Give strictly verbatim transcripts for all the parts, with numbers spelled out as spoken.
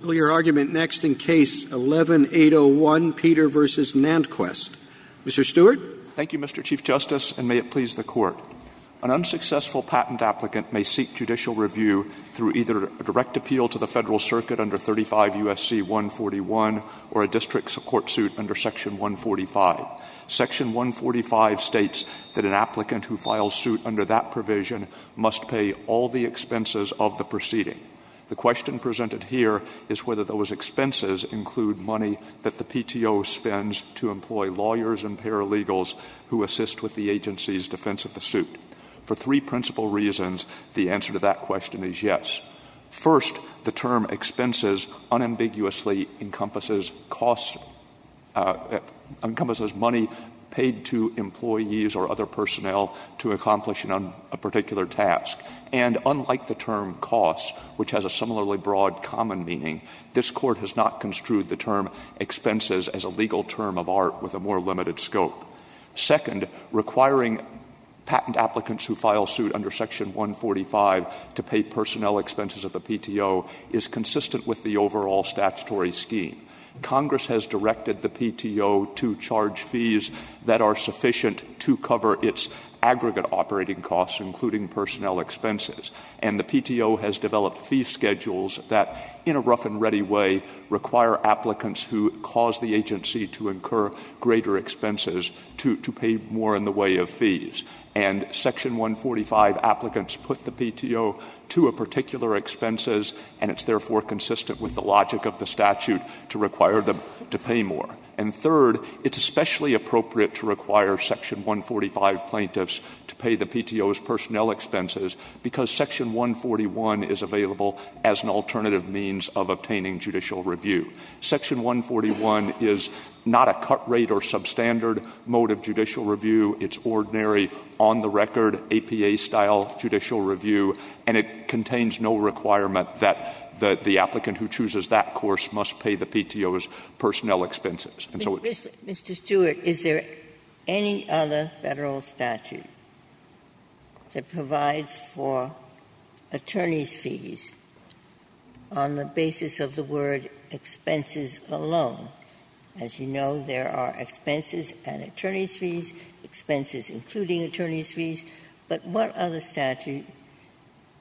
We'll hear argument next in Case eleven eight oh one, Peter versus NantKwest. Mister Stewart? Thank you, Mister Chief Justice, and may it please the Court. An unsuccessful patent applicant may seek judicial review through either a direct appeal to the Federal Circuit under thirty-five U S C one forty-one or a district court suit under Section one forty-five. Section one forty-five states that an applicant who files suit under that provision must pay all the expenses of the proceeding. The question presented here is whether those expenses include money that the P T O spends to employ lawyers and paralegals who assist with the agency's defense of the suit. For three principal reasons, the answer to that question is yes. First, the term expenses unambiguously encompasses costs, uh, encompasses money paid to employees or other personnel to accomplish an un- a particular task. And unlike the term costs, which has a similarly broad common meaning, this Court has not construed the term expenses as a legal term of art with a more limited scope. Second, requiring patent applicants who file suit under Section one forty-five to pay personnel expenses of the P T O is consistent with the overall statutory scheme. Congress has directed the P T O to charge fees that are sufficient to cover its aggregate operating costs, including personnel expenses. And the P T O has developed fee schedules that, in a rough and ready way, require applicants who cause the agency to incur greater expenses to, to pay more in the way of fees. And Section one forty-five applicants put the P T O to a particular expenses, and it's therefore consistent with the logic of the statute to require them to pay more. And third, it's especially appropriate to require Section one forty-five plaintiffs to pay the P T O's personnel expenses because Section one forty-one is available as an alternative means of obtaining judicial review. Section one forty-one is not a cut-rate or substandard mode of judicial review. It's ordinary, on-the-record, A P A-style judicial review, and it contains no requirement that the, the applicant who chooses that course must pay the P T O's personnel expenses. And so it's Mister Stewart, is there any other federal statute that provides for attorneys' fees on the basis of the word expenses alone? As you know, there are expenses and attorneys' fees, expenses including attorneys' fees, but what other statute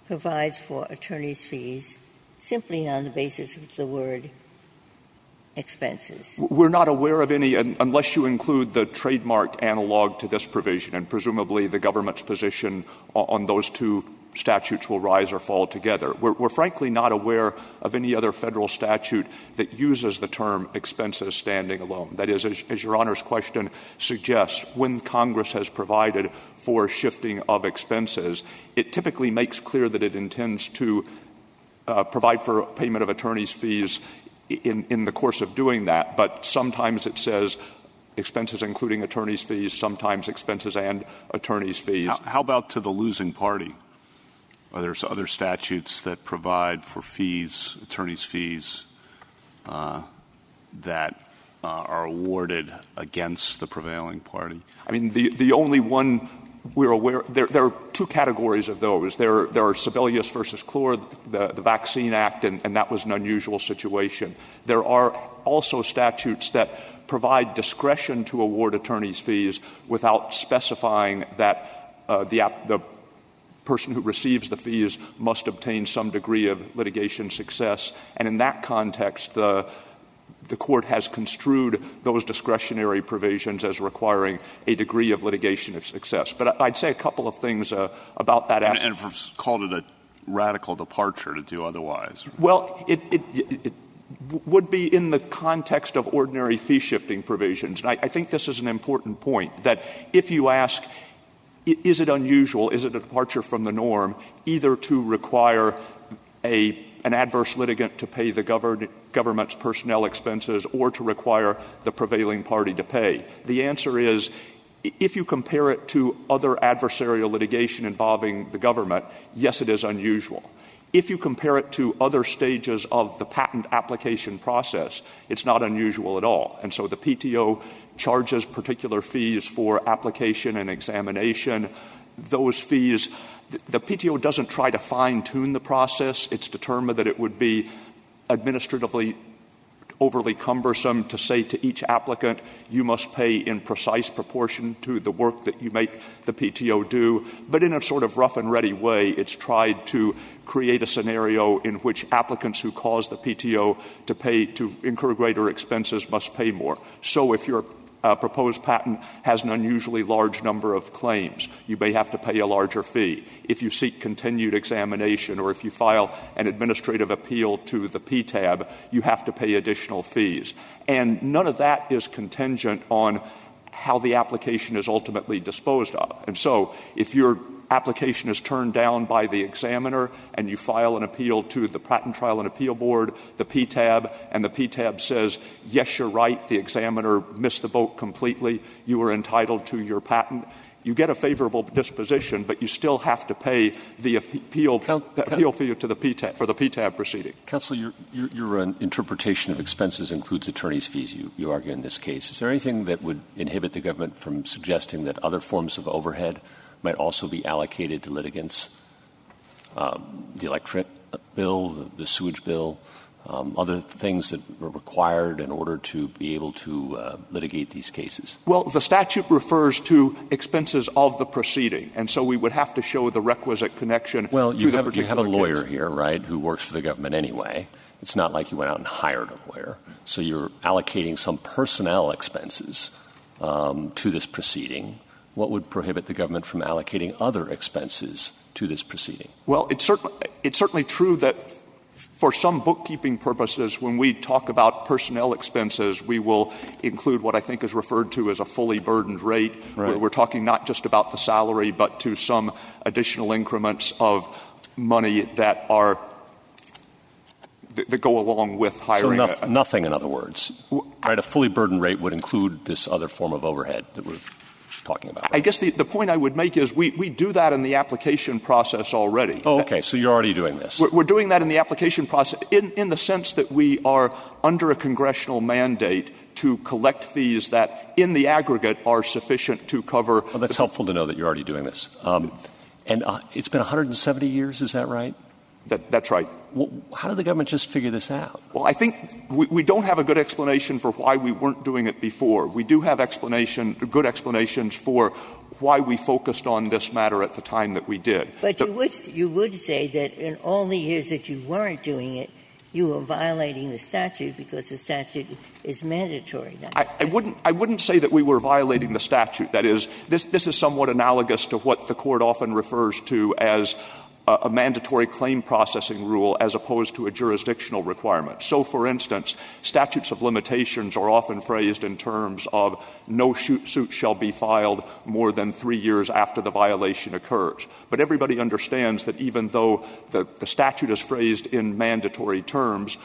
provides for attorneys' fees simply on the basis of the word expenses? We're not aware of any, unless you include the trademark analog to this provision, and presumably the government's position on those two statutes will rise or fall together. We're, we're frankly not aware of any other federal statute that uses the term expenses standing alone. That is, as, as Your Honor's question suggests, when Congress has provided for shifting of expenses, it typically makes clear that it intends to Uh, provide for payment of attorneys' fees in, in the course of doing that. But sometimes it says expenses including attorneys' fees, sometimes expenses and attorneys' fees. How, how about to the losing party? Are there other statutes that provide for fees, attorneys' fees, uh, that uh, are awarded against the prevailing party? I mean, the, the only one we're aware there, there are two categories of those. There, there are Sebelius versus Clore, the, the Vaccine Act, and, and that was an unusual situation. There are also statutes that provide discretion to award attorneys' fees without specifying that uh, the, the person who receives the fees must obtain some degree of litigation success. And in that context, the The Court has construed those discretionary provisions as requiring a degree of litigation of success. But I'd say a couple of things uh, about that aspect. And, and called it a radical departure to do otherwise. Well, it, it, it would be in the context of ordinary fee-shifting provisions. And I, I think this is an important point, that if you ask, is it unusual, is it a departure from the norm, either to require a an adverse litigant to pay the govern- government's personnel expenses or to require the prevailing party to pay? The answer is, if you compare it to other adversarial litigation involving the government, yes, it is unusual. If you compare it to other stages of the patent application process, it's not unusual at all. And so the P T O charges particular fees for application and examination. Those fees, the P T O doesn't try to fine-tune the process. It's determined that it would be administratively overly cumbersome to say to each applicant, you must pay in precise proportion to the work that you make the P T O do. But in a sort of rough and ready way, it's tried to create a scenario in which applicants who cause the P T O to pay to incur greater expenses must pay more. So if your uh, proposed patent has an unusually large number of claims, you may have to pay a larger fee. If you seek continued examination or if you file an administrative appeal to the P T A B, you have to pay additional fees. And none of that is contingent on how the application is ultimately disposed of. And so if you're application is turned down by the examiner and you file an appeal to the Patent Trial and Appeal Board, the P T A B, and the P T A B says, yes, you're right, the examiner missed the boat completely, you are entitled to your patent. You get a favorable disposition, but you still have to pay the appeal, Cal- the appeal fee to the P T A B, for the P T A B proceeding. Counsel, your, your, your interpretation of expenses includes attorney's fees, you, you argue in this case. Is there anything that would inhibit the government from suggesting that other forms of overhead might also be allocated to litigants, um, the electric bill, the, the sewage bill, um, other things that were required in order to be able to uh, litigate these cases? Well, the statute refers to expenses of the proceeding, and so we would have to show the requisite connection well, to the particular case. Well, you have a lawyer case. Here, right, who works for the government anyway. It's not like you went out and hired a lawyer. So you're allocating some personnel expenses um, to this proceeding. What would prohibit the government from allocating other expenses to this proceeding? Well, it's certainly, it's certainly true that for some bookkeeping purposes, when we talk about personnel expenses, we will include what I think is referred to as a fully burdened rate, right, where we're talking not just about the salary but to some additional increments of money that are that go along with hiring. So nof- a, nothing, in other words. W- right, a fully burdened rate would include this other form of overhead that we're talking about. Right? I guess the, the point I would make is we, we do that in the application process already. Oh, okay. So you're already doing this. We're, we're doing that in the application process in, in the sense that we are under a congressional mandate to collect fees that in the aggregate are sufficient to cover. Well, that's the, helpful to know that you're already doing this. Um, and uh, it's been one hundred seventy years, is that right? That, that's right. Well, how did the government just figure this out? Well, I think we, we don't have a good explanation for why we weren't doing it before. We do have explanation, good explanations for why we focused on this matter at the time that we did. But so, you would you would say that in all the years that you weren't doing it, you were violating the statute because the statute is mandatory. I, I wouldn't. I wouldn't say that we were violating the statute. That is, this this is somewhat analogous to what the court often refers to as a mandatory claim processing rule as opposed to a jurisdictional requirement. So, for instance, statutes of limitations are often phrased in terms of no suit shall be filed more than three years after the violation occurs. But everybody understands that even though the, the statute is phrased in mandatory terms,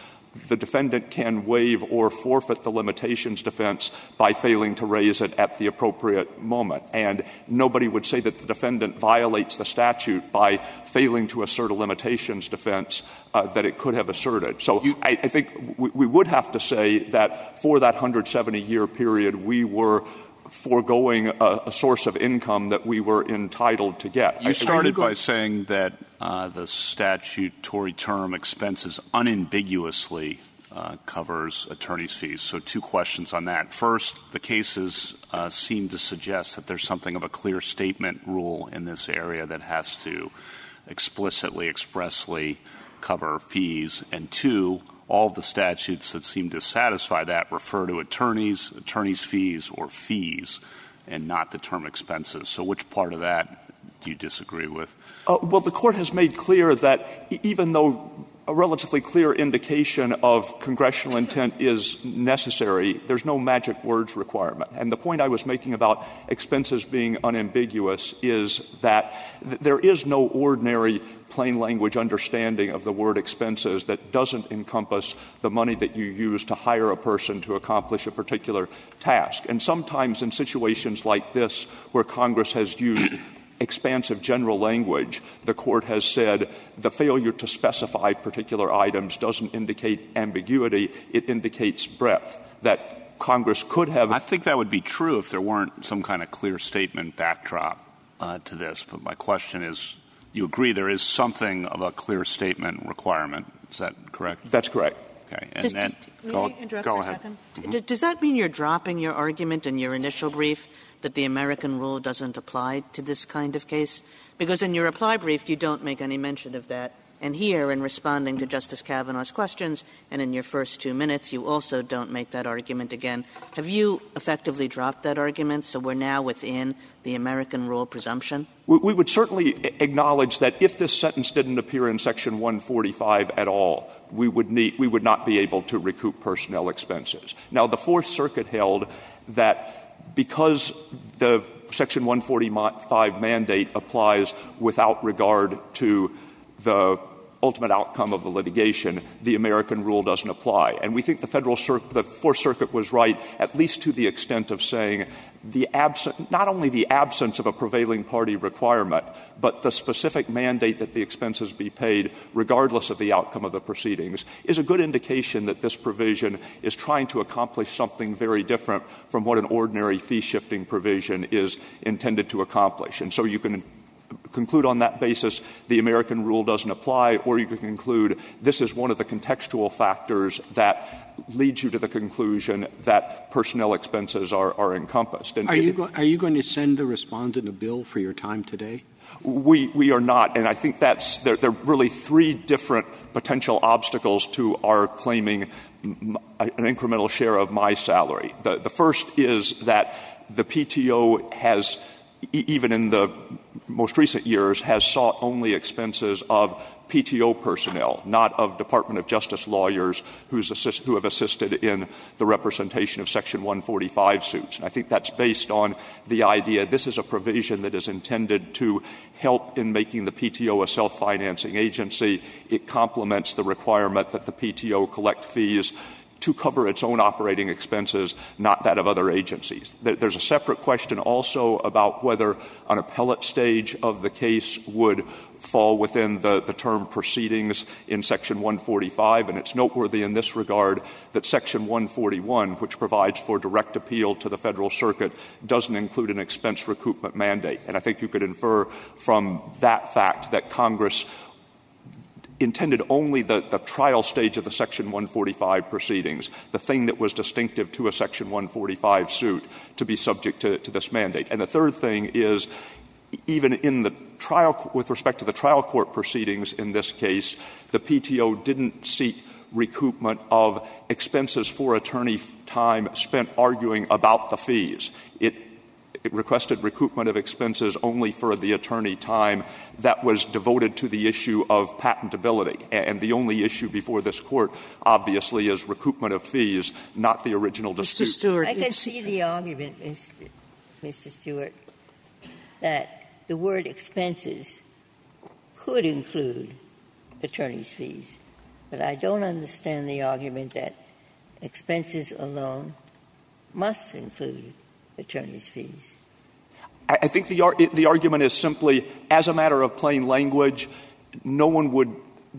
the defendant can waive or forfeit the limitations defense by failing to raise it at the appropriate moment. And nobody would say that the defendant violates the statute by failing to assert a limitations defense uh, that it could have asserted. So you, I, I think we, we would have to say that for that one hundred seventy-year period, we were foregoing a, a source of income that we were entitled to get. You started by saying that uh, the statutory term expenses unambiguously uh, covers attorney's fees. So two questions on that. First, the cases uh, seem to suggest that there's something of a clear statement rule in this area that has to explicitly, expressly cover fees. And two, all of the statutes that seem to satisfy that refer to attorneys, attorneys' fees, or fees, and not the term expenses. So which part of that do you disagree with? Uh, well, the Court has made clear that e- even though a relatively clear indication of congressional intent is necessary, there's no magic words requirement. And the point I was making about expenses being unambiguous is that th- there is no ordinary plain language understanding of the word expenses that doesn't encompass the money that you use to hire a person to accomplish a particular task. And sometimes in situations like this where Congress has used expansive general language, the Court has said the failure to specify particular items doesn't indicate ambiguity, it indicates breadth, that Congress could have. I think that would be true if there weren't some kind of clear statement backdrop uh, to this. But my question is, you agree there is something of a clear statement requirement. Is that correct? That's correct. Okay. And does, then does, go, go ahead. Mm-hmm. Does that mean you're dropping your argument in your initial brief that the American rule doesn't apply to this kind of case? Because in your reply brief, you don't make any mention of that. And here, in responding to Justice Kavanaugh's questions, and in your first two minutes, you also don't make that argument again. Have you effectively dropped that argument, so we're now within the American rule presumption? We, we would certainly acknowledge that if this sentence didn't appear in Section one forty-five at all, we would need, we would not be able to recoup personnel expenses. Now, the Fourth Circuit held that because the Section one forty-five mandate applies without regard to the ultimate outcome of the litigation, the American rule doesn't apply. And we think the Federal Cir- the Fourth Circuit was right, at least to the extent of saying the absent, not only the absence of a prevailing party requirement, but the specific mandate that the expenses be paid regardless of the outcome of the proceedings is a good indication that this provision is trying to accomplish something very different from what an ordinary fee-shifting provision is intended to accomplish. And so you can conclude on that basis the American rule doesn't apply, or you can conclude this is one of the contextual factors that leads you to the conclusion that personnel expenses are, are encompassed. And are, it, you go- are you going to send the respondent a bill for your time today? We, we are not, and I think that's there, there are really three different potential obstacles to our claiming m- an incremental share of my salary. The, the first is that the P T O has, e- even in the most recent years, has sought only expenses of P T O personnel, not of Department of Justice lawyers who's assist, who have assisted in the representation of Section one forty-five suits. And I think that's based on the idea this is a provision that is intended to help in making the P T O a self-financing agency. It complements the requirement that the P T O collect fees to cover its own operating expenses, not that of other agencies. There's a separate question also about whether an appellate stage of the case would fall within the, the term proceedings in Section one forty-five, and it's noteworthy in this regard that Section one forty-one, which provides for direct appeal to the Federal Circuit, doesn't include an expense recoupment mandate. And I think you could infer from that fact that Congress intended only the, the trial stage of the Section one forty-five proceedings, the thing that was distinctive to a Section one forty-five suit, to be subject to, to this mandate. And the third thing is, even in the trial, with respect to the trial court proceedings in this case, the P T O didn't seek recoupment of expenses for attorney time spent arguing about the fees. It It requested recoupment of expenses only for the attorney time that was devoted to the issue of patentability. And the only issue before this Court, obviously, is recoupment of fees, not the original dispute. Mister Stewart, I can see the argument, Mister Mister Stewart, that the word expenses could include attorney's fees. But I don't understand the argument that expenses alone must include attorney's fees. I think the ar- the argument is simply, as a matter of plain language, no one would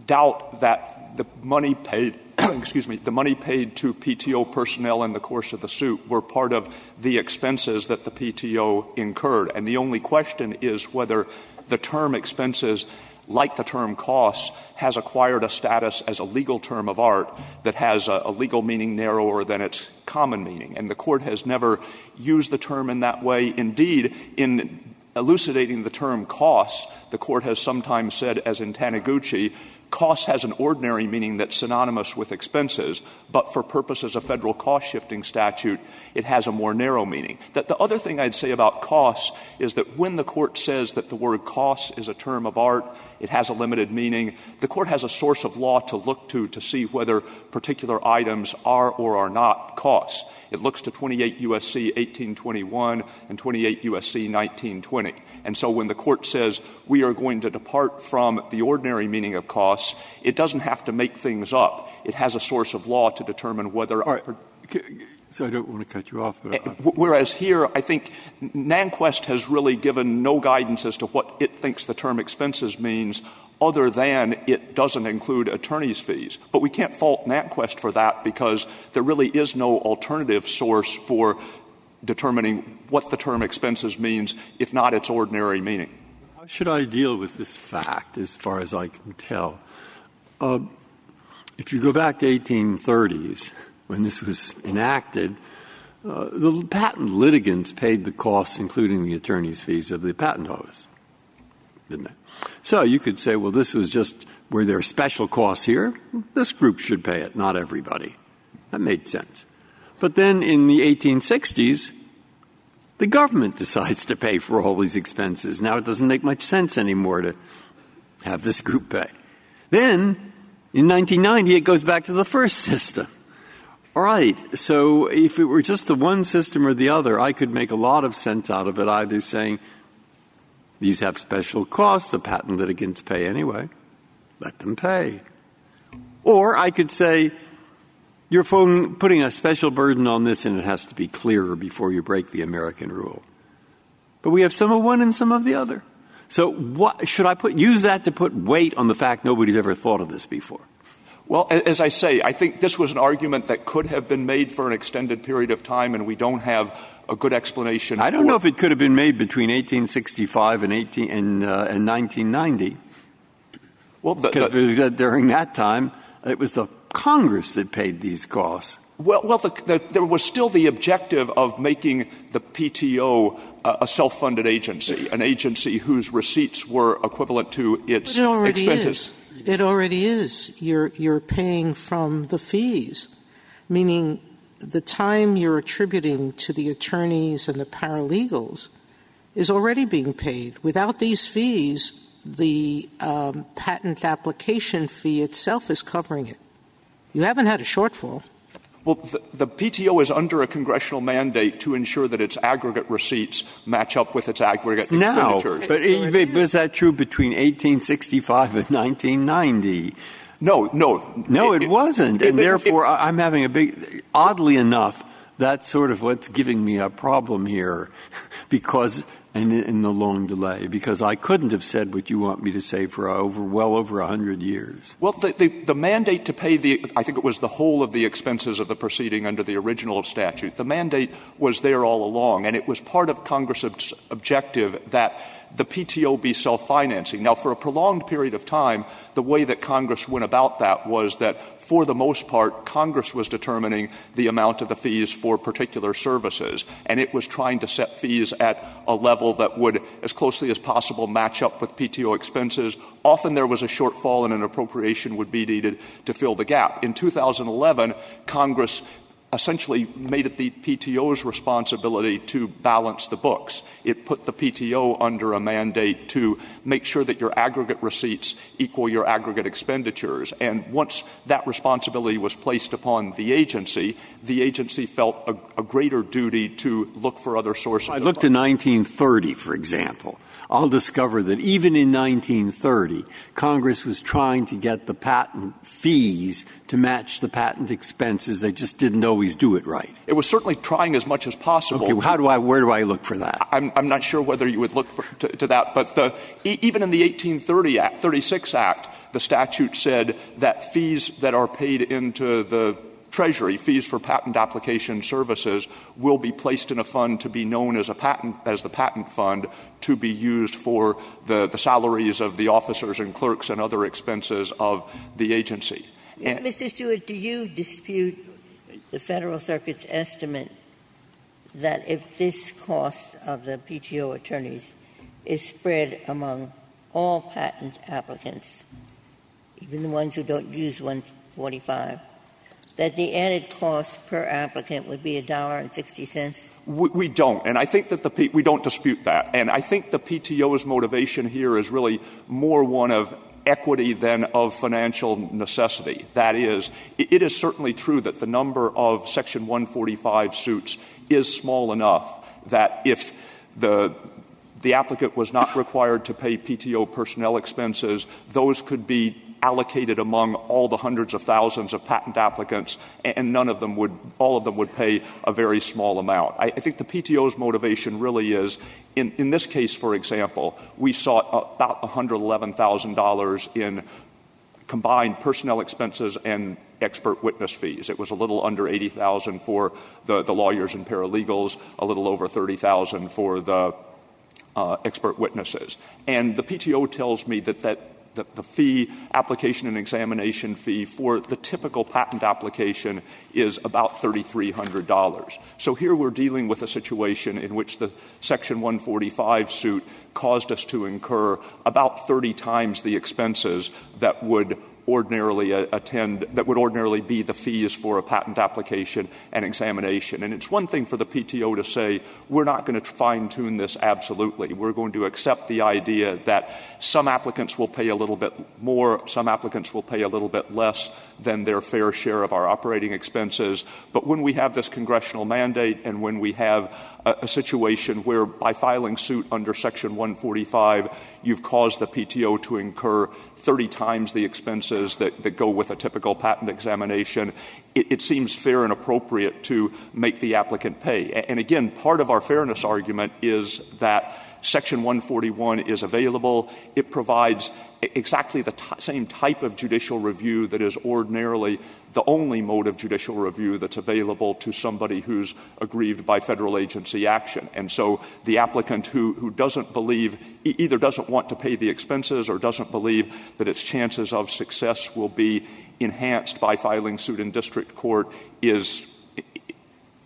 doubt that the money paid, excuse me, the money paid to P T O personnel in the course of the suit were part of the expenses that the P T O incurred. And the only question is whether the term expenses, like the term costs, has acquired a status as a legal term of art that has a, a legal meaning narrower than its common meaning. And the Court has never used the term in that way. Indeed, in elucidating the term costs, the Court has sometimes said, as in Taniguchi, costs has an ordinary meaning that's synonymous with expenses, but for purposes of federal cost-shifting statute, it has a more narrow meaning. That the other thing I'd say about costs is that when the Court says that the word costs is a term of art, it has a limited meaning, the Court has a source of law to look to to see whether particular items are or are not costs. It looks to twenty-eight U S C eighteen twenty-one and twenty-eight U S C nineteen twenty. And so when the Court says we are going to depart from the ordinary meaning of costs, it doesn't have to make things up. It has a source of law to determine whether— All right. So I don't want to cut you off. But whereas here, I think NantKwest has really given no guidance as to what it thinks the term expenses means, other than it doesn't include attorney's fees. But we can't fault NantKwest for that, because there really is no alternative source for determining what the term expenses means, if not its ordinary meaning. How should I deal with this fact, as far as I can tell? Uh, If you go back to eighteen thirties, when this was enacted, uh, the patent litigants paid the costs, including the attorney's fees, of the patent office, didn't they? So you could say, well, this was just where there are special costs here, this group should pay it, not everybody. That made sense. But then in the eighteen sixties, the government decides to pay for all these expenses. Now it doesn't make much sense anymore to have this group pay. Then, in nineteen ninety, it goes back to the first system. All right, so if it were just the one system or the other, I could make a lot of sense out of it, either saying these have special costs, the patent litigants pay anyway, let them pay. Or I could say, you're putting a special burden on this and it has to be clearer before you break the American rule. But we have some of one and some of the other. So what should I put? Use that to put weight on the fact nobody's ever thought of this before. Well, as I say, I think this was an argument that could have been made for an extended period of time, and we don't have a good explanation. I don't know if it could have been made between eighteen sixty-five and nineteen ninety. Well, the, because the, during that time, it was the Congress that paid these costs. Well, well, the, the, there was still the objective of making the P T O uh, a self-funded agency, an agency whose receipts were equivalent to its but it already expenses. Is. It already is. You're you're paying from the fees, meaning the time you're attributing to the attorneys and the paralegals is already being paid. Without these fees, the um, patent application fee itself is covering it. You haven't had a shortfall. Well, the, the P T O is under a congressional mandate to ensure that its aggregate receipts match up with its aggregate now, expenditures. But it, was that true between eighteen sixty-five and nineteen ninety? No, no. No, it, it wasn't. It, and it, therefore, it, I'm having a big – oddly enough, that's sort of what's giving me a problem here because – and in the long delay, because I couldn't have said what you want me to say for over well over one hundred years. Well, the, the, the mandate to pay the – I think it was the whole of the expenses of the proceeding under the original statute. The mandate was there all along, and it was part of Congress's objective that the P T O be self-financing. Now, for a prolonged period of time, the way that Congress went about that was that, for the most part, Congress was determining the amount of the fees for particular services, and it was trying to set fees at a level that would, as closely as possible, match up with P T O expenses. Often there was a shortfall, and an appropriation would be needed to fill the gap. In two thousand eleven, Congress essentially made it the P T O's responsibility to balance the books. It put the P T O under a mandate to make sure that your aggregate receipts equal your aggregate expenditures. And once that responsibility was placed upon the agency, the agency felt a, a greater duty to look for other sources. I looked at nineteen thirty, for example. I'll discover that even in nineteen thirty, Congress was trying to get the patent fees to match the patent expenses. They just didn't always do it right. It was certainly trying as much as possible. Okay, well, how do I, where do I look for that? I'm, I'm not sure whether you would look for, to, to that, but the, even in the eighteen thirty Act, thirty-six Act, the statute said that fees that are paid into the Treasury, fees for patent application services, will be placed in a fund to be known as a patent, as the patent fund, to be used for the, the salaries of the officers and clerks and other expenses of the agency. And Mister Stewart, do you dispute the Federal Circuit's estimate that if this cost of the P T O attorneys is spread among all patent applicants, even the ones who don't use one forty-five, that the added cost per applicant would be a dollar and sixty cents? We, we don't, and I think that the – we don't dispute that. And I think the P T O's motivation here is really more one of equity than of financial necessity. That is, it is certainly true that the number of Section one forty-five suits is small enough that if the – the applicant was not required to pay P T O personnel expenses, those could be allocated among all the hundreds of thousands of patent applicants, and none of them would — all of them would pay a very small amount. I, I think the P T O's motivation really is, in, in this case, for example, we sought about one hundred eleven thousand dollars in combined personnel expenses and expert witness fees. It was a little under eighty thousand dollars for the, the lawyers and paralegals, a little over thirty thousand dollars for the Uh, expert witnesses. And the P T O tells me that that the, the fee, application and examination fee for the typical patent application is about thirty-three hundred dollars. So here we're dealing with a situation in which the Section one forty-five suit caused us to incur about thirty times the expenses that would ordinarily attend, that would ordinarily be the fees for a patent application and examination. And it's one thing for the P T O to say, we're not going to fine-tune this absolutely. We're going to accept the idea that some applicants will pay a little bit more, some applicants will pay a little bit less than their fair share of our operating expenses. But when we have this congressional mandate and when we have a, a situation where by filing suit under Section one forty-five, you've caused the P T O to incur thirty times the expenses that, that go with a typical patent examination, it, it seems fair and appropriate to make the applicant pay. And again, part of our fairness argument is that Section one forty-one is available. It provides exactly the t- same type of judicial review that is ordinarily the only mode of judicial review that's available to somebody who's aggrieved by federal agency action. And so the applicant who, who doesn't believe, either doesn't want to pay the expenses or doesn't believe that its chances of success will be enhanced by filing suit in district court is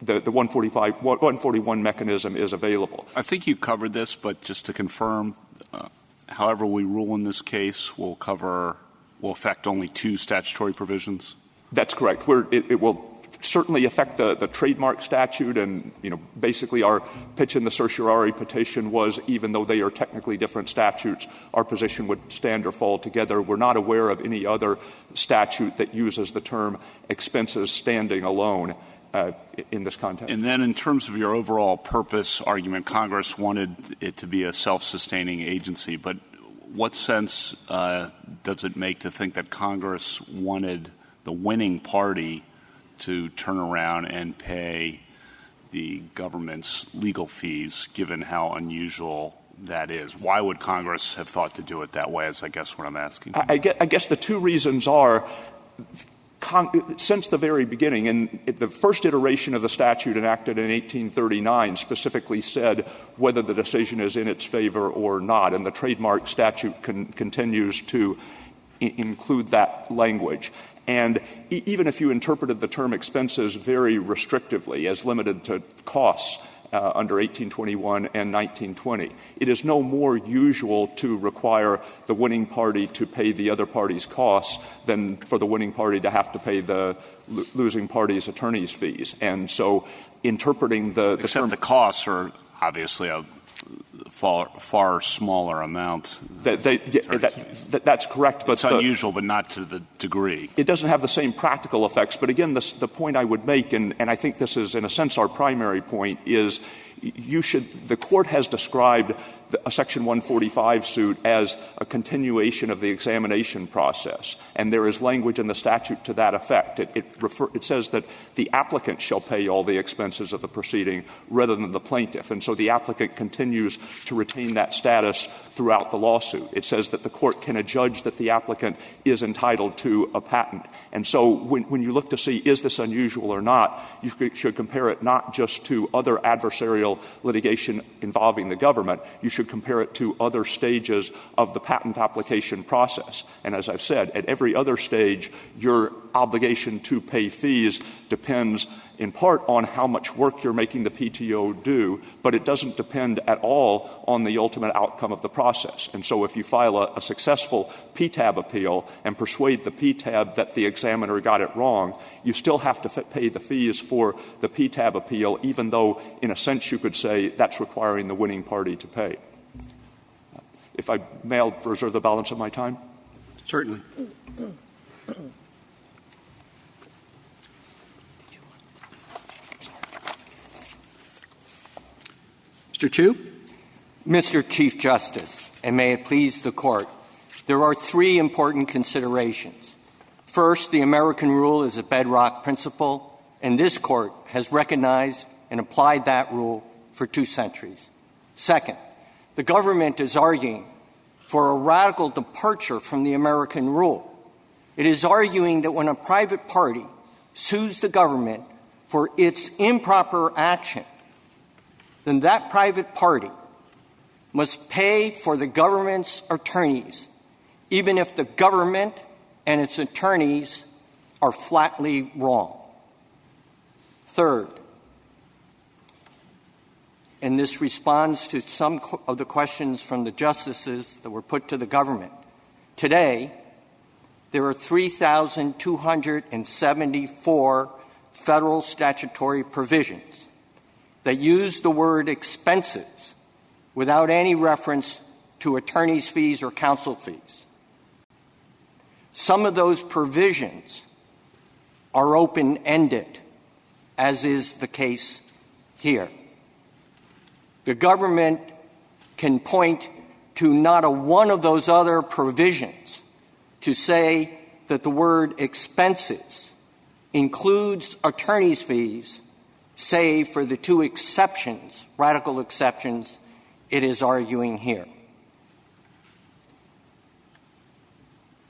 the, the one forty-five, one forty-one mechanism is available. I think you covered this, but just to confirm, uh, however we rule in this case will cover, will affect only two statutory provisions? That's correct. We're, it, it will certainly affect the, the trademark statute, and you know, basically our pitch in the certiorari petition was, even though they are technically different statutes, our position would stand or fall together. We're not aware of any other statute that uses the term expenses standing alone uh, in this context. And then in terms of your overall purpose argument, Congress wanted it to be a self-sustaining agency, but what sense uh, does it make to think that Congress wanted the winning party to turn around and pay the government's legal fees, given how unusual that is? Why would Congress have thought to do it that way, is I guess what I'm asking. I, I, guess, I guess the two reasons are, con- since the very beginning, and the first iteration of the statute enacted in eighteen thirty-nine specifically said whether the decision is in its favor or not, and the trademark statute con- continues to I- include that language. And e- even if you interpreted the term expenses very restrictively as limited to costs uh, under eighteen twenty-one and nineteen twenty, it is no more usual to require the winning party to pay the other party's costs than for the winning party to have to pay the lo- losing party's attorney's fees. And so interpreting the, the Except term... the costs are obviously a far, far smaller amount. That, they, yeah, that, that, that's correct. But it's the, unusual, but not to the degree. It doesn't have the same practical effects. But again, this, the point I would make, and, and I think this is, in a sense, our primary point, is you should, the court has described a Section one forty-five suit as a continuation of the examination process, and there is language in the statute to that effect. It, it, refer, it says that the applicant shall pay all the expenses of the proceeding rather than the plaintiff, and so the applicant continues to retain that status throughout the lawsuit. It says that the court can adjudge that the applicant is entitled to a patent. And so when, when you look to see is this unusual or not, you should, should compare it not just to other adversarial litigation involving the government. You should compare it to other stages of the patent application process. And as I've said, at every other stage, your obligation to pay fees depends in part on how much work you're making the P T O do, but it doesn't depend at all on the ultimate outcome of the process. And so if you file a, a successful P T A B appeal and persuade the P T A B that the examiner got it wrong, you still have to f- pay the fees for the P T A B appeal, even though in a sense you could say that's requiring the winning party to pay. If I may, I'll reserve the balance of my time. Certainly. Mister Chu? Mister Chief Justice, and may it please the Court, there are three important considerations. First, the American rule is a bedrock principle, and this Court has recognized and applied that rule for two centuries. Second, the government is arguing for a radical departure from the American rule. It is arguing that when a private party sues the government for its improper action, then that private party must pay for the government's attorneys, even if the government and its attorneys are flatly wrong. Third, and this responds to some of the questions from the justices that were put to the government, today there are three thousand two hundred seventy-four federal statutory provisions that use the word expenses without any reference to attorney's fees or counsel fees. Some of those provisions are open-ended, as is the case here. The government can point to not a one of those other provisions to say that the word expenses includes attorney's fees, save for the two exceptions, radical exceptions, it is arguing here.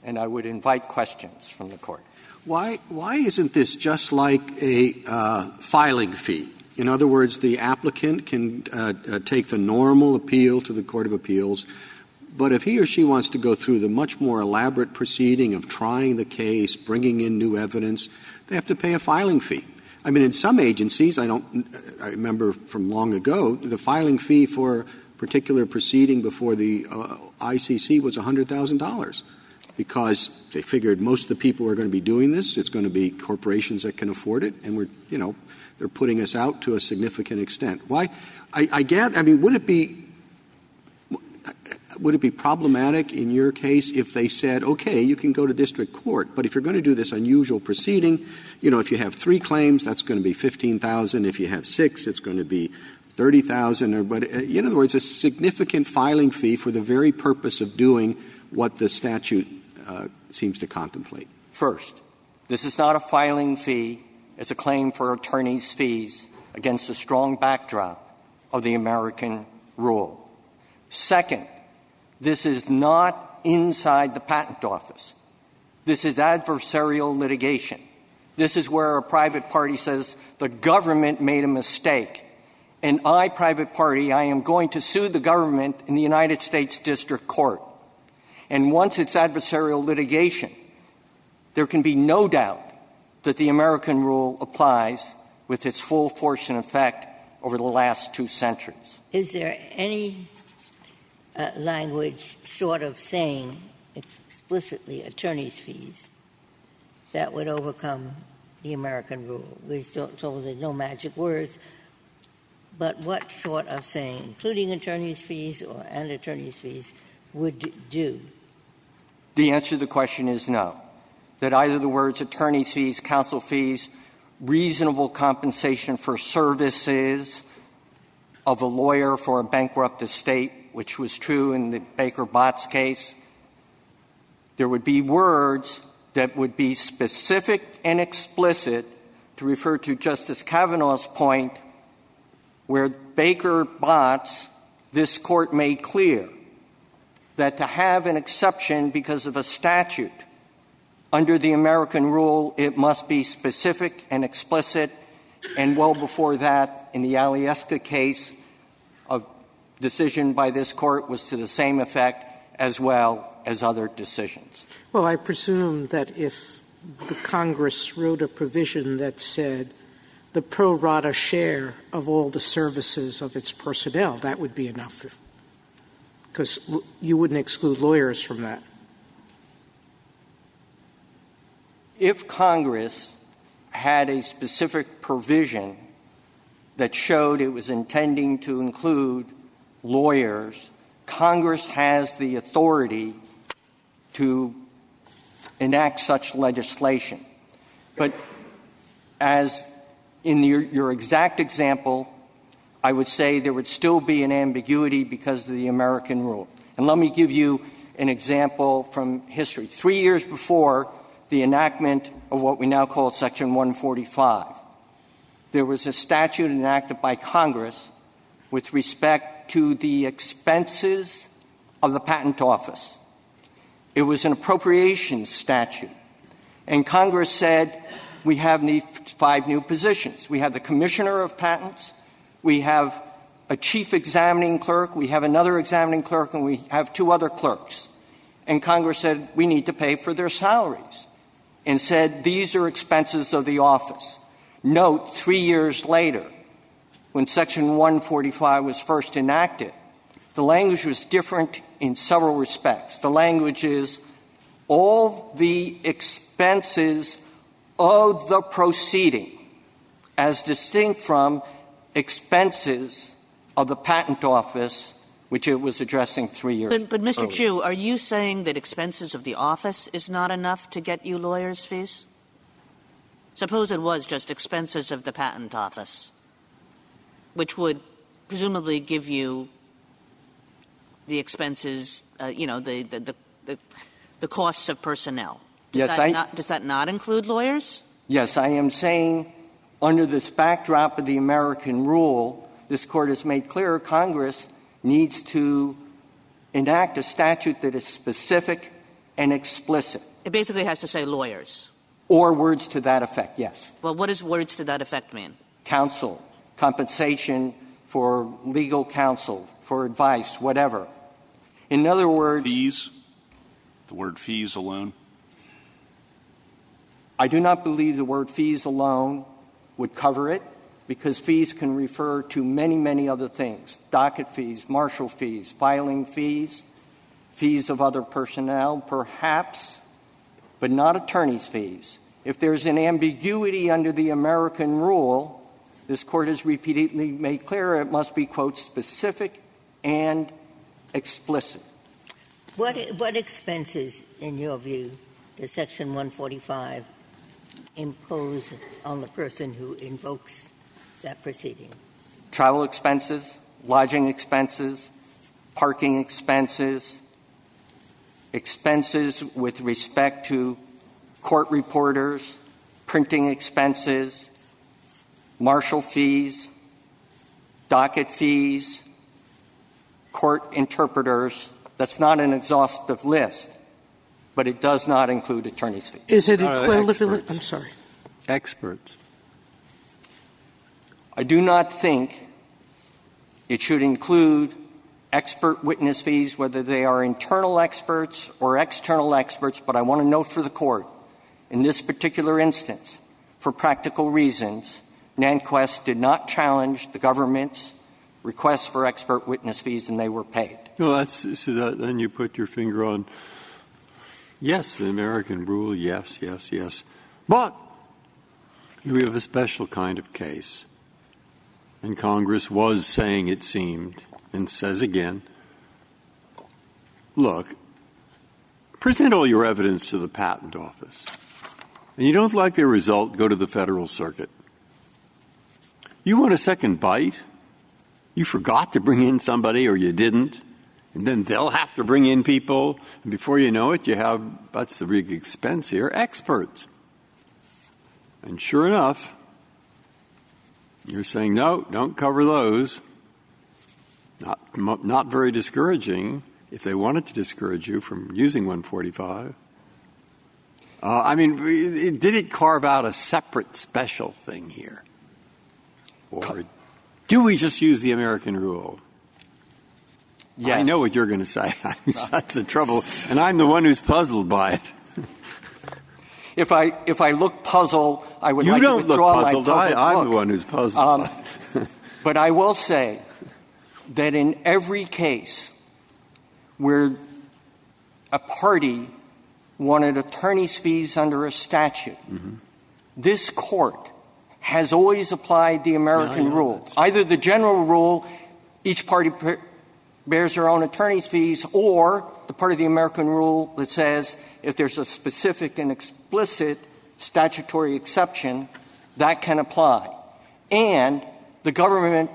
And I would invite questions from the Court. Why, why isn't this just like a uh, filing fee? In other words, the applicant can uh, uh, take the normal appeal to the Court of Appeals, but if he or she wants to go through the much more elaborate proceeding of trying the case, bringing in new evidence, they have to pay a filing fee. I mean, in some agencies, I don't I remember from long ago, the filing fee for a particular proceeding before the uh, I C C was one hundred thousand dollars. Because they figured most of the people are going to be doing this. It's going to be corporations that can afford it, and we're, you know, they're putting us out to a significant extent. Why? I, I gather. I mean, would it be would it be problematic in your case if they said, okay, you can go to district court, but if you're going to do this unusual proceeding, you know, if you have three claims, that's going to be fifteen thousand. If you have six, it's going to be thirty thousand. Or, but in other words, a significant filing fee for the very purpose of doing what the statute Uh, seems to contemplate. First, this is not a filing fee. It's a claim for attorney's fees against the strong backdrop of the American rule. Second, this is not inside the patent office. This is adversarial litigation. This is where a private party says, the government made a mistake, and I, private party, I am going to sue the government in the United States District Court. And once it's adversarial litigation, there can be no doubt that the American rule applies with its full force and effect over the last two centuries. Is there any uh, language short of saying explicitly attorney's fees that would overcome the American rule? We're told there's no magic words, but what short of saying including attorney's fees or and attorney's fees would do? The answer to the question is no, that either the words attorney's fees, counsel fees, reasonable compensation for services of a lawyer for a bankrupt estate, which was true in the Baker Botts case, there would be words that would be specific and explicit to refer to Justice Kavanaugh's point where Baker Botts, this court made clear that to have an exception because of a statute, under the American rule, it must be specific and explicit, and well before that, in the Alyeska case, a decision by this court was to the same effect as well as other decisions. Well, I presume that if the Congress wrote a provision that said the pro rata share of all the services of its personnel, that would be enough for because you wouldn't exclude lawyers from that. If Congress had a specific provision that showed it was intending to include lawyers, Congress has the authority to enact such legislation. But as in your, your exact example, I would say there would still be an ambiguity because of the American rule. And let me give you an example from history. Three years before the enactment of what we now call Section one forty-five, there was a statute enacted by Congress with respect to the expenses of the patent office. It was an appropriations statute. And Congress said, we have five new positions. We have the Commissioner of Patents, we have a chief examining clerk, we have another examining clerk, and we have two other clerks. and Congress said we need to pay for their salaries and said these are expenses of the office. Note, three years later, when Section one forty-five was first enacted, the language was different in several respects. The language is all the expenses of the proceeding as distinct from expenses of the patent office, which it was addressing three years ago. But, but Mister earlier. Chu, are you saying that expenses of the office is not enough to get you lawyers' fees? Suppose it was just expenses of the patent office, which would presumably give you the expenses, uh, you know, the, the, the, the, the costs of personnel. Does, yes, that I, not, does that not include lawyers? Yes, I am saying under this backdrop of the American rule, this Court has made clear Congress needs to enact a statute that is specific and explicit. It basically has to say lawyers. Or words to that effect, yes. Well, what does words to that effect mean? Counsel, compensation for legal counsel, for advice, whatever. In other words... Fees? The word fees alone? I do not believe the word fees alone would cover it, because fees can refer to many, many other things, docket fees, marshal fees, filing fees, fees of other personnel, perhaps, but not attorney's fees. If there's an ambiguity under the American rule, this Court has repeatedly made clear it must be, quote, specific and explicit. What, what expenses, in your view, does Section one forty-five impose on the person who invokes that proceeding? Travel expenses, lodging expenses, parking expenses, expenses with respect to court reporters, printing expenses, marshal fees, docket fees, court interpreters. That's not an exhaustive list, but it does not include attorney's fees. Is it equivalent? I'm sorry. Experts. I do not think it should include expert witness fees, whether they are internal experts or external experts, but I want to note for the Court, in this particular instance, for practical reasons, NantKwest did not challenge the government's request for expert witness fees, and they were paid. No, that's, so that, then you put your finger on, yes, the American rule, yes, yes, yes. But we have a special kind of case. And Congress was saying, it seemed, and says again, look, present all your evidence to the patent office. And you don't like the result, go to the Federal Circuit. You want a second bite? You forgot to bring in somebody or you didn't, and then they'll have to bring in people. And before you know it, you have, that's the big expense here, experts. And sure enough, you're saying, no, don't cover those. Not, not very discouraging if they wanted to discourage you from using one forty-five. Uh, I mean, it, did it carve out a separate special thing here? Or do we just use the American rule? Yes. I know what you're going to say. That's the trouble. And I'm the one who's puzzled by it. If I if I look puzzled, I would you like to withdraw my puzzled. You don't look puzzled. I, I'm look. the one who's puzzled. Um, but I will say that in every case where a party wanted attorney's fees under a statute, mm-hmm. this Court has always applied the American yeah, rule. That's... Either the general rule, each party per- bears their own attorney's fees, or the part of the American rule that says if there's a specific and explicit statutory exception, that can apply. And the government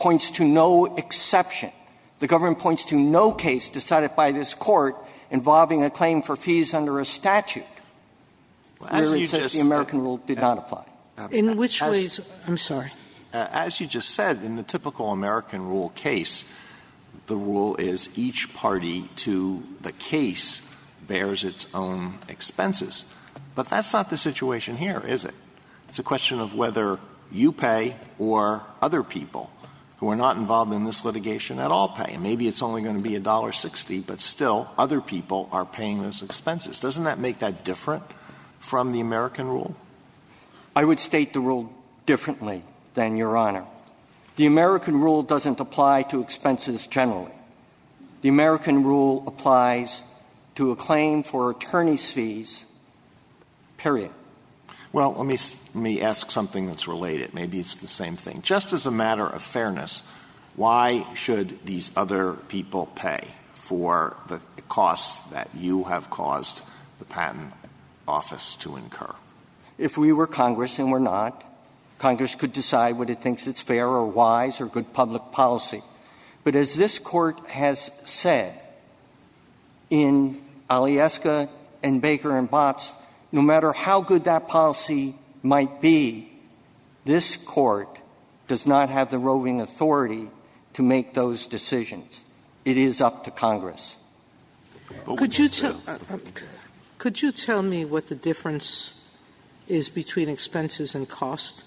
points to no exception. The government points to no case decided by this Court involving a claim for fees under a statute well, as where it says the American uh, rule did uh, not apply. Uh, in uh, which as, ways? I'm sorry. Uh, as you just said, in the typical American rule case, the rule is each party to the case bears its own expenses. But that's not the situation here, is it? It's a question of whether you pay or other people who are not involved in this litigation at all pay. And maybe it's only going to be one dollar sixty, but still other people are paying those expenses. Doesn't that make that different from the American rule? I would state the rule differently than Your Honor. The American rule doesn't apply to expenses generally. The American rule applies to a claim for attorney's fees, period. Well, let me, let me ask something that's related. Maybe it's the same thing. Just as a matter of fairness, why should these other people pay for the costs that you have caused the patent office to incur? If we were Congress, and we're not, Congress could decide what it thinks is fair or wise or good public policy. But as this Court has said in Alyeska and Baker and Botts, no matter how good that policy might be, this Court does not have the roving authority to make those decisions. It is up to Congress. Could you tell, uh, could you tell me what the difference is between expenses and cost?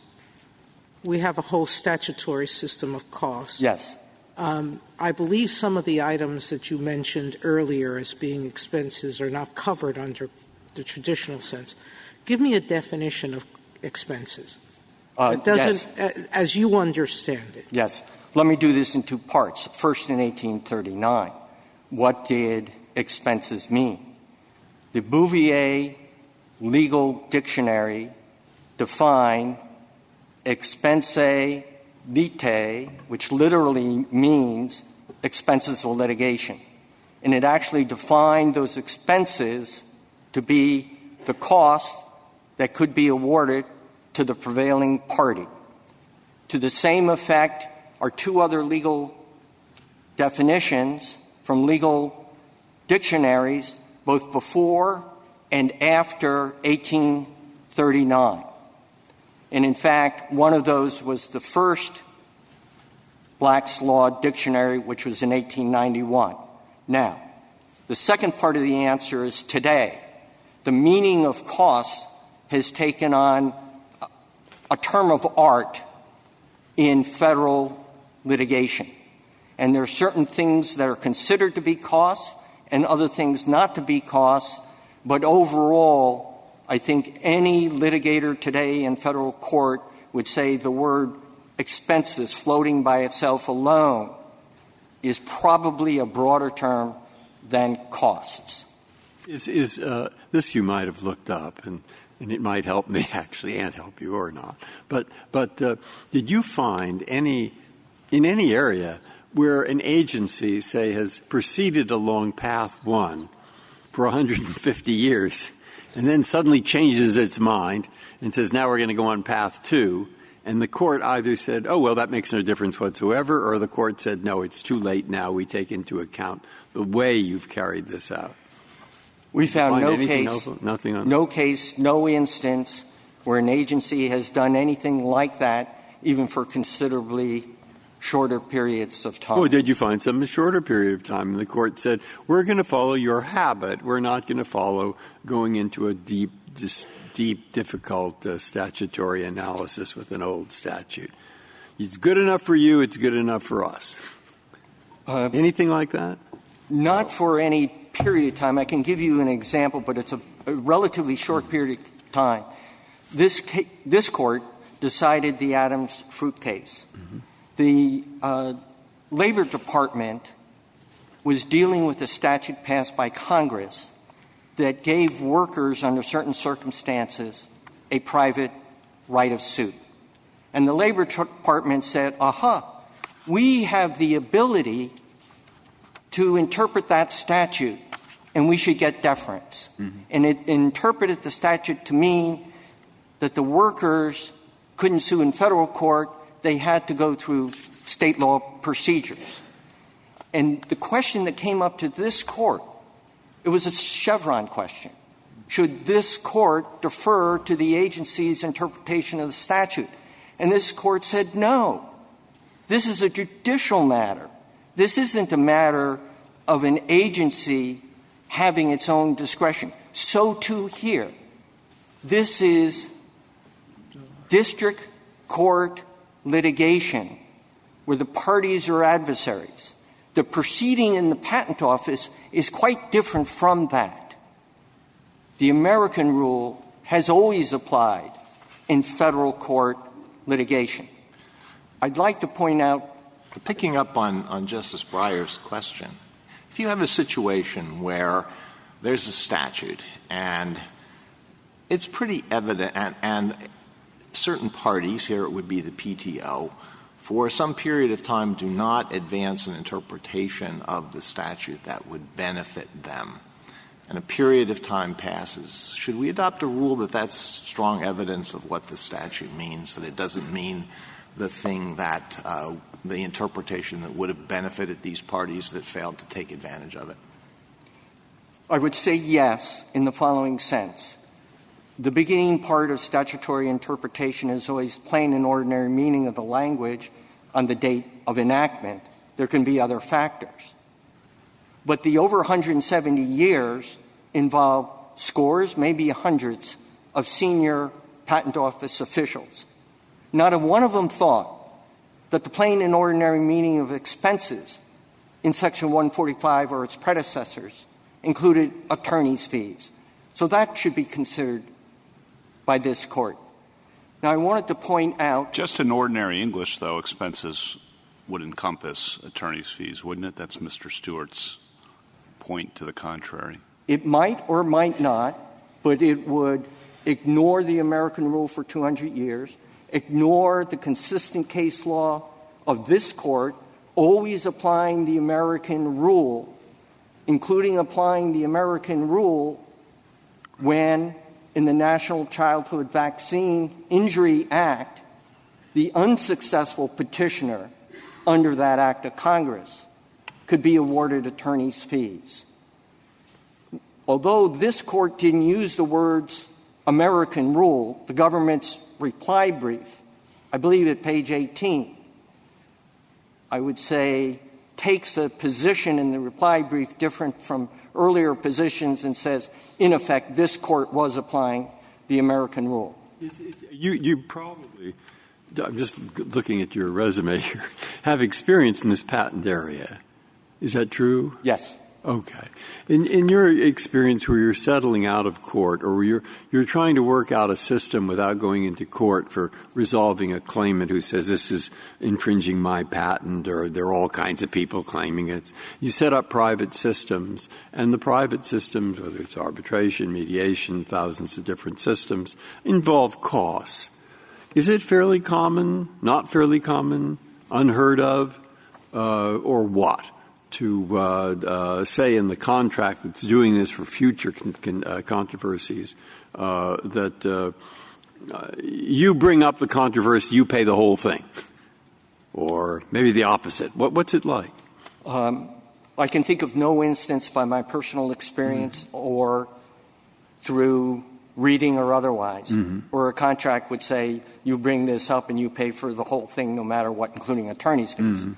We have a whole statutory system of costs. Yes. Um, I believe some of the items that you mentioned earlier as being expenses are not covered under the traditional sense. Give me a definition of expenses. Uh, it doesn't, yes. uh, as you understand it. Yes. Let me do this in two parts. First, in eighteen thirty-nine, what did expenses mean? The Bouvier legal dictionary defined expense lite, which literally means expenses of litigation. And it actually defined those expenses to be the cost that could be awarded to the prevailing party. To the same effect are two other legal definitions from legal dictionaries, both before and after eighteen thirty-nine. And in fact, one of those was the first Black's Law Dictionary, which was in eighteen ninety-one. Now, the second part of the answer is today. The meaning of cost has taken on a term of art in federal litigation. And there are certain things that are considered to be costs and other things not to be costs. But overall, I think any litigator today in federal court would say the word expenses floating by itself alone is probably a broader term than costs. Is, is, uh, this you might have looked up, and, and it might help me actually and help you or not. But, but uh, did you find any in any area where an agency, say, has proceeded along path one for one hundred fifty years, and then suddenly changes its mind and says, now we're going to go on path two, and the court either said, oh, well, that makes no difference whatsoever, or the court said, no, it's too late now, we take into account the way you've carried this out? We found no case, else? Nothing on no case, no instance where an agency has done anything like that, even for considerably shorter periods of time. Well, did you find some shorter period of time? And the court said, we're going to follow your habit. We're not going to follow going into a deep, dis- deep, difficult uh, statutory analysis with an old statute. It's good enough for you. It's good enough for us. Uh, Anything like that? Not no. for any period of time. I can give you an example, but it's a, a relatively short period of time. This, ca- this court decided the Adams Fruit case. Mm-hmm. The uh, Labor Department was dealing with a statute passed by Congress that gave workers under certain circumstances a private right of suit. And the Labor Department said, aha, we have the ability to interpret that statute, and we should get deference. Mm-hmm. And it interpreted the statute to mean that the workers couldn't sue in federal court. They had to go through state law procedures. And the question that came up to this court, it was a Chevron question. Should this court defer to the agency's interpretation of the statute? And this court said, no, this is a judicial matter. This isn't a matter of an agency having its own discretion. So, too, here. This is district court litigation where the parties are adversaries. The proceeding in the patent office is quite different from that. The American rule has always applied in federal court litigation. I'd like to point out, picking up on, on Justice Breyer's question, if you have a situation where there's a statute and it's pretty evident, and, and certain parties, here it would be the P T O, for some period of time do not advance an interpretation of the statute that would benefit them, and a period of time passes, should we adopt a rule that that's strong evidence of what the statute means, that it doesn't mean the thing that uh, the interpretation that would have benefited these parties that failed to take advantage of it? I would say yes in the following sense. The beginning part of statutory interpretation is always plain and ordinary meaning of the language on the date of enactment. There can be other factors. But the over one hundred seventy years involve scores, maybe hundreds, of senior patent office officials. Not a one of them thought that the plain and ordinary meaning of expenses in Section one forty-five or its predecessors included attorney's fees. So that should be considered by this court. Now, I wanted to point out — just in ordinary English, though, expenses would encompass attorney's fees, wouldn't it? That's Mister Stewart's point to the contrary. It might or might not, but it would ignore the American rule for two hundred years, ignore the consistent case law of this court, always applying the American rule, including applying the American rule when, in the National Childhood Vaccine Injury Act, the unsuccessful petitioner under that act of Congress could be awarded attorney's fees. Although this court didn't use the words American rule, the government's reply brief, I believe at page eighteen, I would say, takes a position in the reply brief different from earlier positions and says, in effect, this court was applying the American rule. It's, it's, you, you probably, I'm just looking at your resume here, have experience in this patent area. Is that true? Yes. Okay. In, in your experience where you're settling out of court or where you're, you're trying to work out a system without going into court for resolving a claimant who says this is infringing my patent or there are all kinds of people claiming it, you set up private systems, and the private systems, whether it's arbitration, mediation, thousands of different systems, involve costs. Is it fairly common, not fairly common, unheard of, uh, or what? to uh, uh, say in the contract that's doing this for future con- con- uh, controversies uh, that uh, uh, you bring up the controversy, you pay the whole thing, or maybe the opposite. What, what's it like? Um, I can think of no instance by my personal experience mm-hmm. or through reading or otherwise, mm-hmm. or a contract would say you bring this up and you pay for the whole thing no matter what, including attorney's fees. Mm-hmm.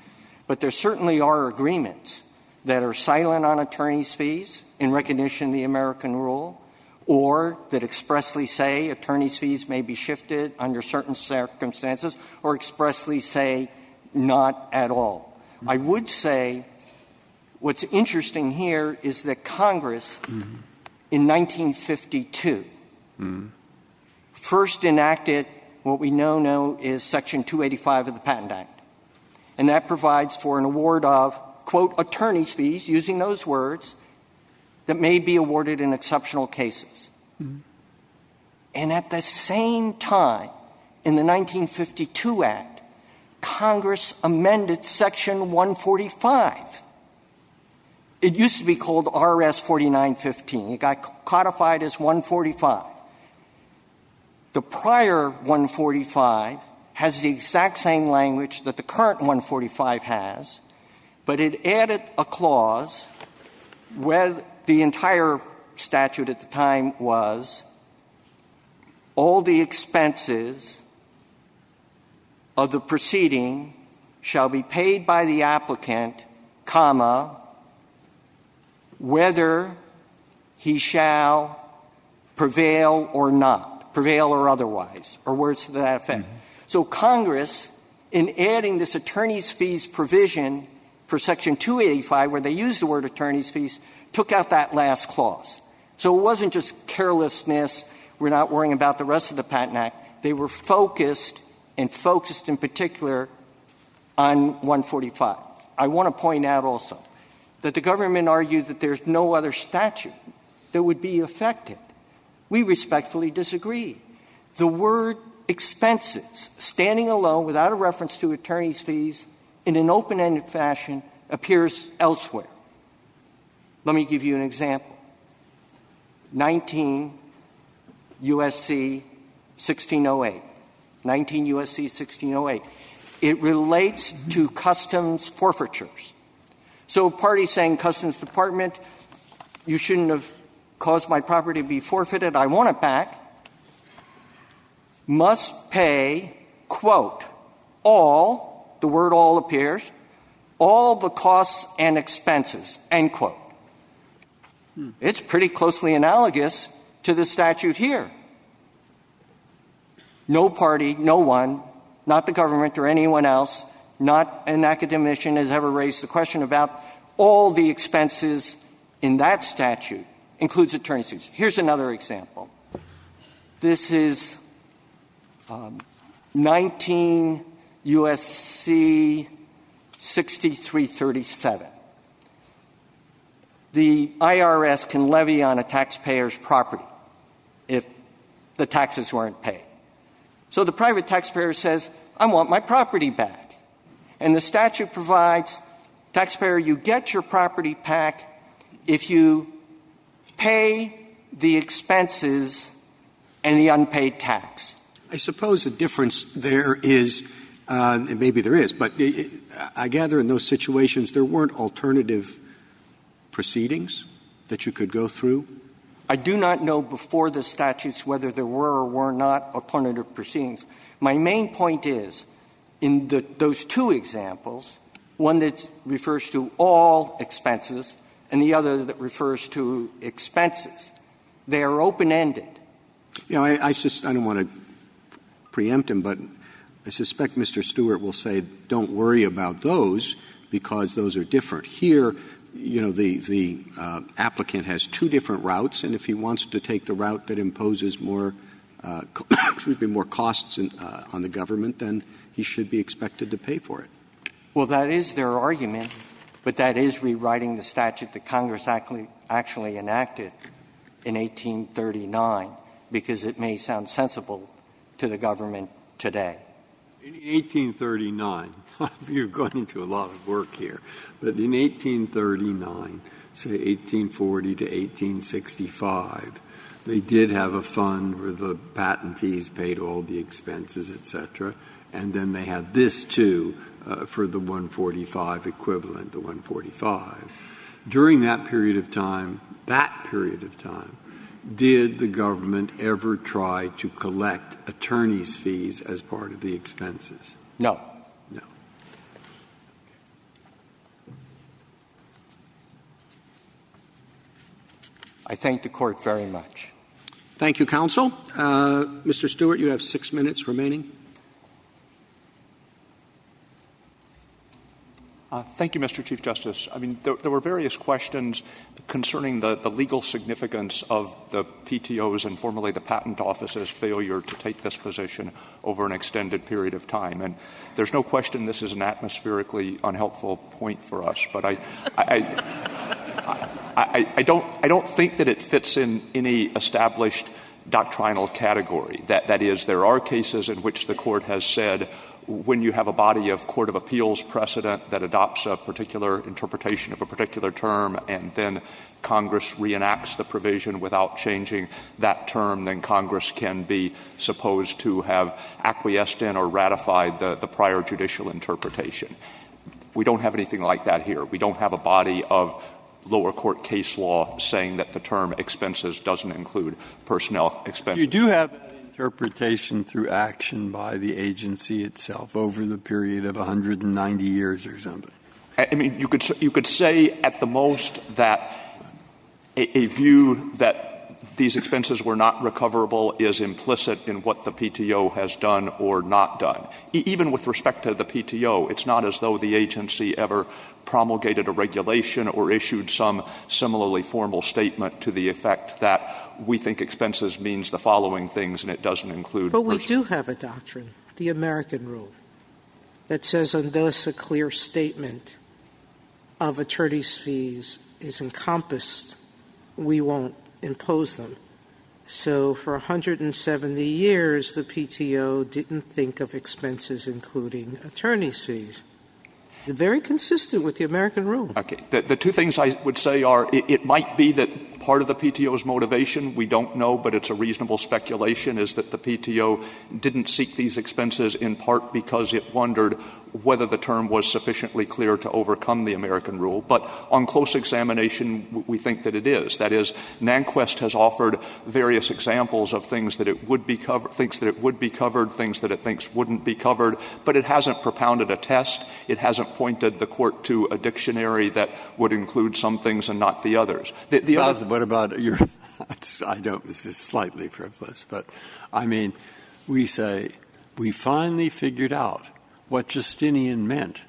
But there certainly are agreements that are silent on attorney's fees in recognition of the American rule, or that expressly say attorney's fees may be shifted under certain circumstances, or expressly say not at all. Mm-hmm. I would say what's interesting here is that Congress, mm-hmm. in nineteen fifty-two, mm-hmm. first enacted what we now know is Section two eighty-five of the Patent Act. And that provides for an award of, quote, attorney's fees, using those words, that may be awarded in exceptional cases. Mm-hmm. And at the same time, in the nineteen fifty-two Act, Congress amended Section one forty-five. It used to be called R S forty-nine fifteen. It got codified as one forty-five. The prior one forty-five has the exact same language that the current one forty-five has, but it added a clause where the entire statute at the time was all the expenses of the proceeding shall be paid by the applicant, comma, whether he shall prevail or not, prevail or otherwise, or words to that effect. Mm-hmm. So Congress in adding this attorney's fees provision for Section two eighty-five, where they used the word attorney's fees, took out that last clause. So it wasn't just carelessness, we're not worrying about the rest of the Patent Act. They were focused, and focused in particular, on one forty-five. I want to point out also that the government argued that there's no other statute that would be affected. We respectfully disagree. The word expenses, standing alone without a reference to attorney's fees, in an open-ended fashion, appears elsewhere. Let me give you an example. nineteen U S C sixteen oh eight. nineteen U S C sixteen oh eight. It relates to customs forfeitures. So a party saying, Customs Department, you shouldn't have caused my property to be forfeited, I want it back, must pay, quote, all, the word all appears, all the costs and expenses, end quote. Hmm. It's pretty closely analogous to the statute here. No party, no one, not the government or anyone else, not an academician has ever raised the question about all the expenses in that statute, includes attorney's fees. Here's another example. This is um, nineteen U S C sixty-three thirty-seven. The I R S can levy on a taxpayer's property if the taxes weren't paid. So the private taxpayer says, I want my property back. And the statute provides, taxpayer, you get your property back if you pay the expenses and the unpaid tax. I suppose the difference there is, uh, and maybe there is, but it, it, I gather in those situations there weren't alternative proceedings that you could go through? I do not know before the statutes whether there were or were not alternative proceedings. My main point is, in the, those two examples, one that refers to all expenses and the other that refers to expenses, they are open-ended. You know, I, I, just, I don't want to preempt him, but I suspect Mister Stewart will say, don't worry about those because those are different. Here, you know, the, the uh, applicant has two different routes, and if he wants to take the route that imposes more, uh, excuse me, more costs in, uh, on the government, then he should be expected to pay for it. Well, that is their argument, but that is rewriting the statute that Congress actually, actually enacted in eighteen thirty-nine, because it may sound sensible to the government today. In eighteen thirty-nine, you're going into a lot of work here, but in eighteen thirty-nine, say eighteen forty to eighteen sixty-five, they did have a fund where the patentees paid all the expenses, et cetera. And then they had this, too, uh, for the one forty-five equivalent, the one forty-five. During that period of time, that period of time, did the government ever try to collect attorney's fees as part of the expenses? No. No. I thank the Court very much. Thank you, Counsel. Uh, Mister Stewart, you have six minutes remaining. Uh, thank you, Mister Chief Justice. I mean, there, there were various questions concerning the, the legal significance of the P T O's and formerly the Patent Office's failure to take this position over an extended period of time. And there's no question this is an atmospherically unhelpful point for us. But I, I, I, I, I, don't, I don't think that it fits in any established doctrinal category. That, that is, there are cases in which the Court has said, when you have a body of court of appeals precedent that adopts a particular interpretation of a particular term and then Congress reenacts the provision without changing that term, then Congress can be supposed to have acquiesced in or ratified the, the prior judicial interpretation. We don't have anything like that here. We don't have a body of lower court case law saying that the term expenses doesn't include personnel expenses. You do have interpretation through action by the agency itself over the period of one hundred ninety years or something. I mean, you could you could say at the most that a, a view that these expenses were not recoverable is implicit in what the P T O has done or not done. E- even with respect to the P T O, it's not as though the agency ever promulgated a regulation or issued some similarly formal statement to the effect that we think expenses means the following things and it doesn't include. But we pers- do have a doctrine, the American rule, that says unless a clear statement of attorney's fees is encompassed, we won't impose them. So for one hundred seventy years, the P T O didn't think of expenses including attorney's fees. They're very consistent with the American rule. Okay. The, the two things I would say are it, it might be that part of the P T O's motivation, we don't know, but it's a reasonable speculation, is that the P T O didn't seek these expenses in part because it wondered whether the term was sufficiently clear to overcome the American rule. But on close examination, we think that it is. That is, NantKwest has offered various examples of things that it would be covered, things that it would be covered, things that it thinks wouldn't be covered, but it hasn't propounded a test. It hasn't pointed the court to a dictionary that would include some things and not the others. The, the about, other, what about your – I don't – this is slightly frivolous, but I mean, we say we finally figured out what Justinian meant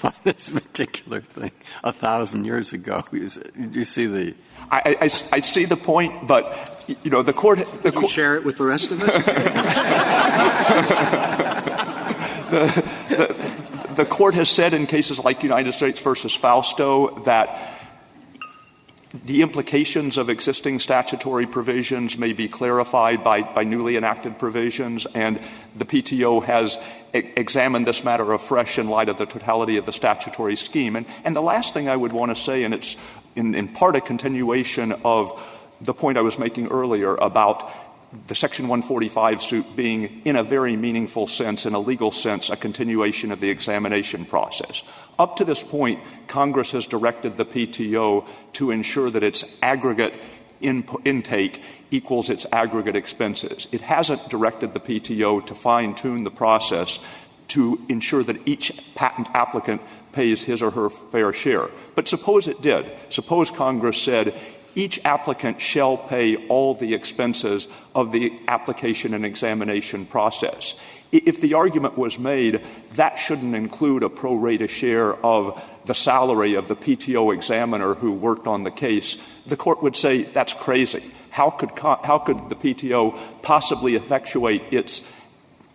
by this particular thing a thousand years ago. You see, you see the – I, I, I see the point, but, you know, the court – Did you share it with the rest of us? the, the, The court has said in cases like United States versus Fausto that the implications of existing statutory provisions may be clarified by, by newly enacted provisions, and the P T O has e- examined this matter afresh in light of the totality of the statutory scheme. And, and the last thing I would want to say, and it's in, in part a continuation of the point I was making earlier about the Section one forty-five suit being, in a very meaningful sense, in a legal sense, a continuation of the examination process. Up to this point, Congress has directed the P T O to ensure that its aggregate in- intake equals its aggregate expenses. It hasn't directed the P T O to fine-tune the process to ensure that each patent applicant pays his or her fair share. But suppose it did. Suppose Congress said, each applicant shall pay all the expenses of the application and examination process. If the argument was made, that shouldn't include a pro rata share of the salary of the P T O examiner who worked on the case, the court would say, that's crazy. How could, co- how could the P T O possibly effectuate its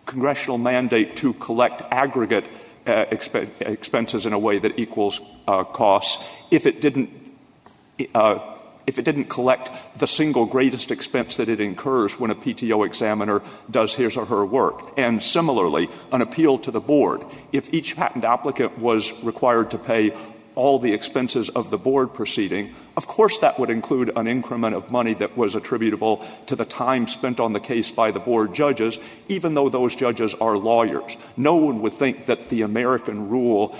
congressional mandate to collect aggregate uh, exp- expenses in a way that equals uh, costs if it didn't uh, if it didn't collect the single greatest expense that it incurs when a P T O examiner does his or her work? And similarly, an appeal to the board. If each patent applicant was required to pay all the expenses of the board proceeding, of course that would include an increment of money that was attributable to the time spent on the case by the board judges, even though those judges are lawyers. No one would think that the American rule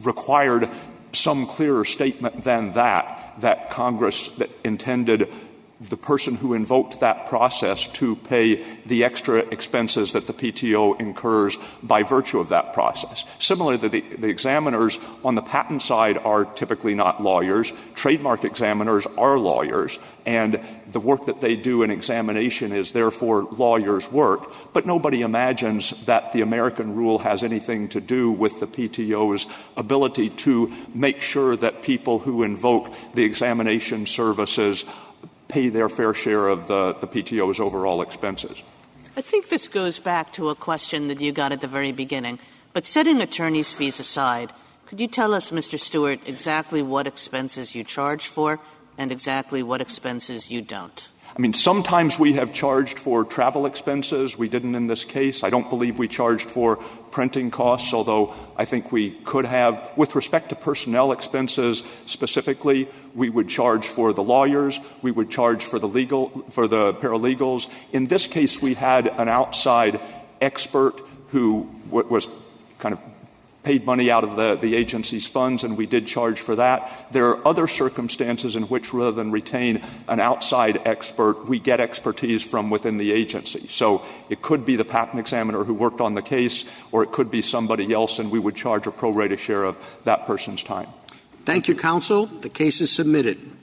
required some clearer statement than that, that Congress that intended the person who invoked that process to pay the extra expenses that the P T O incurs by virtue of that process. Similarly, the, the examiners on the patent side are typically not lawyers. Trademark examiners are lawyers, and the work that they do in examination is therefore lawyers' work. But nobody imagines that the American rule has anything to do with the P T O's ability to make sure that people who invoke the examination services pay their fair share of the, the P T O's overall expenses. I think this goes back to a question that you got at the very beginning. But setting attorney's fees aside, could you tell us, Mister Stewart, exactly what expenses you charge for and exactly what expenses you don't? I mean, sometimes we have charged for travel expenses. We didn't in this case. I don't believe we charged for printing costs, although I think we could have. With respect to personnel expenses specifically, we would charge for the lawyers. We would charge for the legal, for the paralegals. In this case, we had an outside expert who w- was kind of paid money out of the, the agency's funds, and we did charge for that. There are other circumstances in which, rather than retain an outside expert, we get expertise from within the agency. So it could be the patent examiner who worked on the case, or it could be somebody else, and we would charge a pro rata share of that person's time. Thank you, counsel. The case is submitted.